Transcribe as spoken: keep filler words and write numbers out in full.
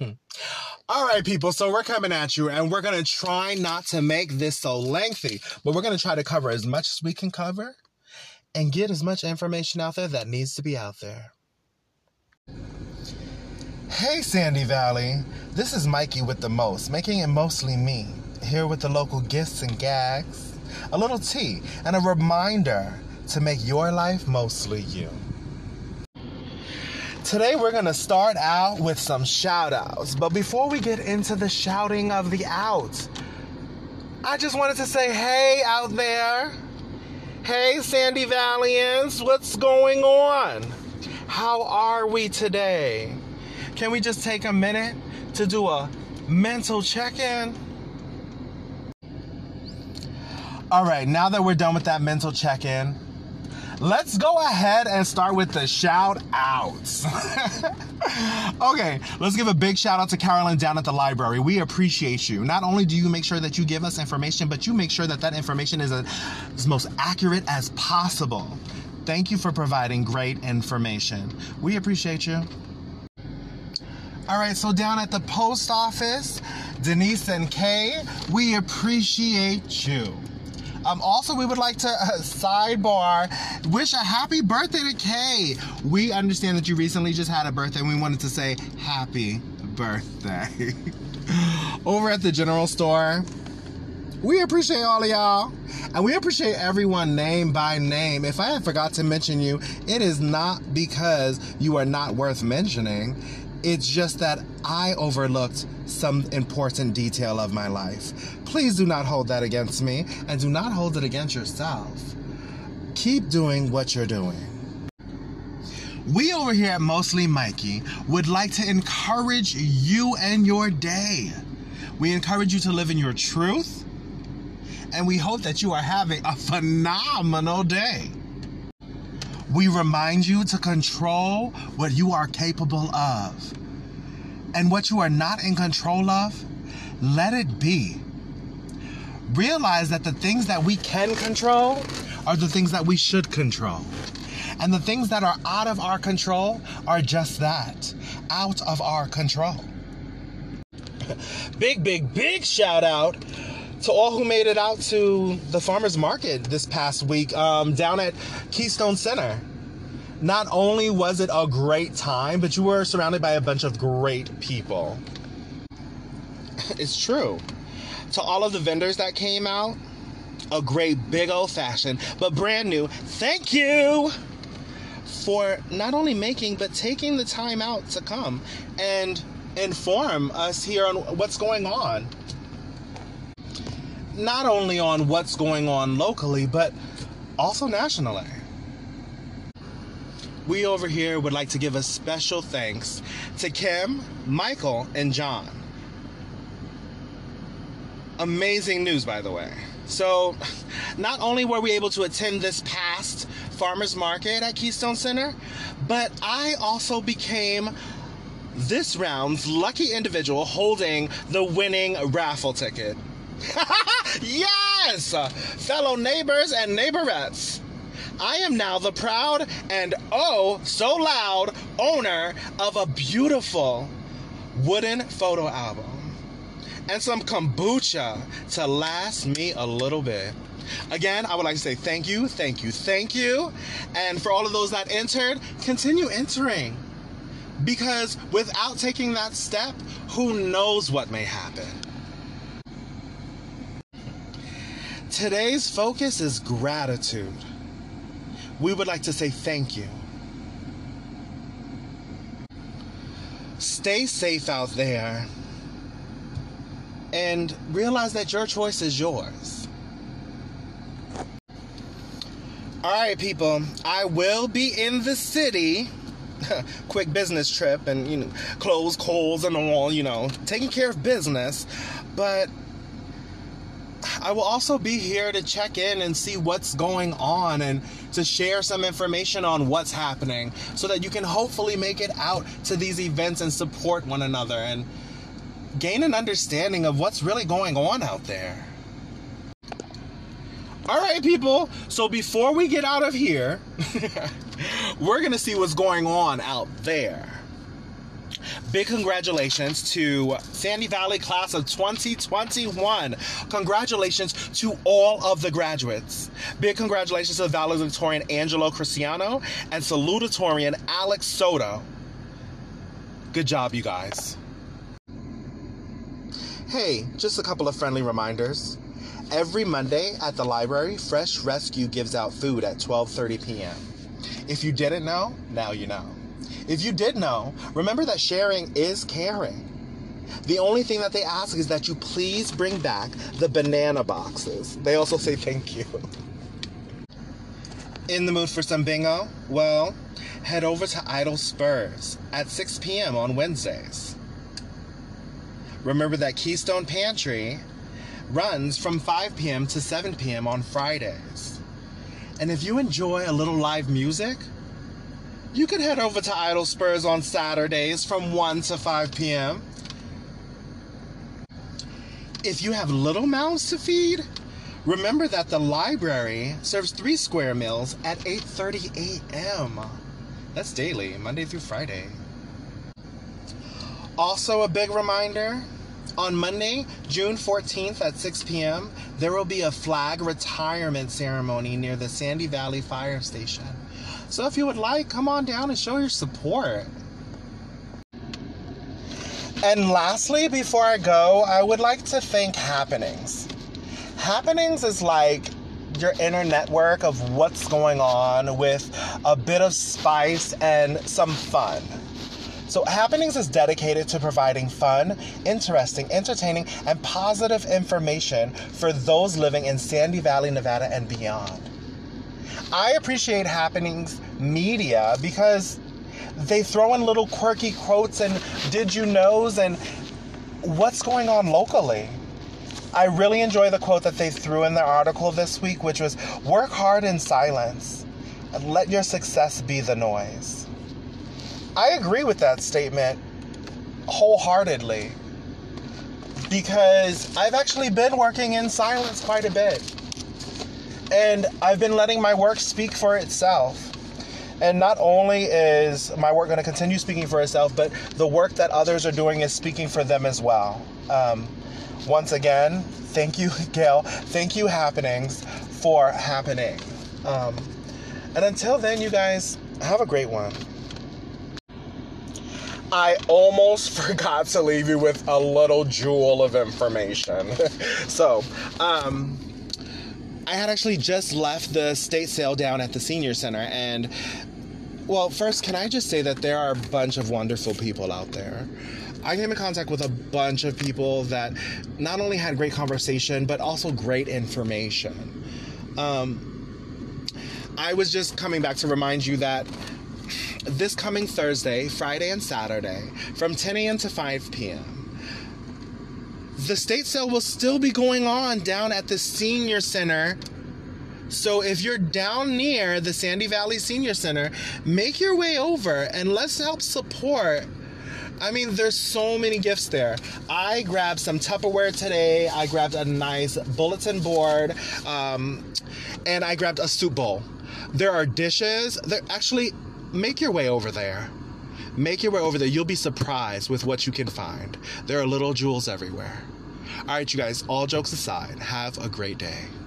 Hmm. All right, people, so we're coming at you, and we're going to try not to make this so lengthy, but we're going to try to cover as much as we can cover and get as much information out there that needs to be out there. Hey, Sandy Valley. This is Mikey with the most, making it mostly me, here with the local gifts and gags, a little tea, and a reminder to make your life mostly you. Today we're going to start out with some shout-outs, but before we get into the shouting of the out, I just wanted to say hey out there. Hey Sandy Valleyans, what's going on? How are we today? Can we just take a minute to do a mental check-in? All right, now that we're done with that mental check-in, let's go ahead and start with the shout outs. Okay, let's give a big shout out to Carolyn down at the library. We appreciate you. Not only do you make sure that you give us information, but you make sure that that information is as most accurate as possible. Thank you for providing great information. We appreciate you. All right, so down at the post office, Denise and Kay, we appreciate you. Um, also, we would like to uh, sidebar, wish a happy birthday to Kay. We understand that you recently just had a birthday, and we wanted to say happy birthday. Over at the general store, we appreciate all of y'all, and we appreciate everyone name by name. If I had forgot to mention you, it is not because you are not worth mentioning. It's just that I overlooked some important detail of my life. Please do not hold that against me, and do not hold it against yourself. Keep doing what you're doing. We over here at Mostly Mikey would like to encourage you and your day. We encourage you to live in your truth, and we hope that you are having a phenomenal day. We remind you to control what you are capable of. And what you are not in control of, let it be. Realize that the things that we can control are the things that we should control. And the things that are out of our control are just that, out of our control. Big, big, big shout out to all who made it out to the farmers market this past week um, down at Keystone Center. Not only was it a great time, but you were surrounded by a bunch of great people. It's true. To all of the vendors that came out, a great big old fashioned, but brand new, thank you for not only making, but taking the time out to come and inform us here on what's going on. Not only on what's going on locally, but also nationally. We over here would like to give a special thanks to Kim, Michael, and John. Amazing news, by the way. So, not only were we able to attend this past farmers market at Keystone Center, but I also became this round's lucky individual holding the winning raffle ticket. Yes! Fellow neighbors and neighborettes, I am now the proud and oh so loud owner of a beautiful wooden photo album and some kombucha to last me a little bit. Again, I would like to say thank you, thank you, thank you. And for all of those that entered, continue entering. Because without taking that step, who knows what may happen? Today's focus is gratitude. We would like to say thank you. Stay safe out there and realize that your choice is yours. All right, people, I will be in the city. Quick business trip and, you know, clothes, coals, and all, you know, taking care of business. But I will also be here to check in and see what's going on and to share some information on what's happening so that you can hopefully make it out to these events and support one another and gain an understanding of what's really going on out there. All right, people. So before we get out of here, we're going to see what's going on out there. big congratulations to Sandy Valley Class of twenty twenty-one. Congratulations to all of the graduates. Big congratulations to valedictorian Angelo Cristiano and salutatorian Alex Soto. Good job, you guys. Hey, just a couple of friendly reminders. Every Monday at the library, Fresh Rescue gives out food at twelve thirty p m If you didn't know, now you know. If you did know, remember that sharing is caring. The only thing that they ask is that you please bring back the banana boxes. They also say thank you. In the mood for some bingo? Well, head over to Idle Spurs at six p m on Wednesdays. Remember that Keystone Pantry runs from five p m to seven p m on Fridays. And if you enjoy a little live music, you can head over to Idle Spurs on Saturdays from one to five p m If you have little mouths to feed, remember that the library serves three square meals at eight thirty a m That's daily, Monday through Friday. Also a big reminder, on Monday, June fourteenth at six p m, there will be a flag retirement ceremony near the Sandy Valley Fire Station. So if you would like, come on down and show your support. And lastly, before I go, I would like to thank Happenings. Happenings is like your inner network of what's going on with a bit of spice and some fun. So Happenings is dedicated to providing fun, interesting, entertaining, and positive information for those living in Sandy Valley, Nevada, and beyond. I appreciate Happenings Media because they throw in little quirky quotes and did you knows and what's going on locally. I really enjoy the quote that they threw in their article this week, which was, "Work hard in silence and let your success be the noise." I agree with that statement wholeheartedly because I've actually been working in silence quite a bit. And I've been letting my work speak for itself. And not only is my work going to continue speaking for itself, but the work that others are doing is speaking for them as well. Um, once again, thank you, Gail. Thank you, Happenings, for happening. Um, and until then, you guys, have a great one. I almost forgot to leave you with a little jewel of information. so, um, I had actually just left the state sale down at the senior center. And, well, first, can I just say that there are a bunch of wonderful people out there. I came in contact with a bunch of people that not only had great conversation, but also great information. Um, I was just coming back to remind you that this coming Thursday, Friday, and Saturday, from ten a m to five p m, the state sale will still be going on down at the Senior Center. So if you're down near the Sandy Valley Senior Center, make your way over and let's help support. I mean, there's so many gifts there. I grabbed some Tupperware today. I grabbed a nice bulletin board, um, and I grabbed a soup bowl. There are dishes. There actually... Make your way over there. Make your way over there. You'll be surprised with what you can find. There are little jewels everywhere. All right, you guys, all jokes aside, have a great day.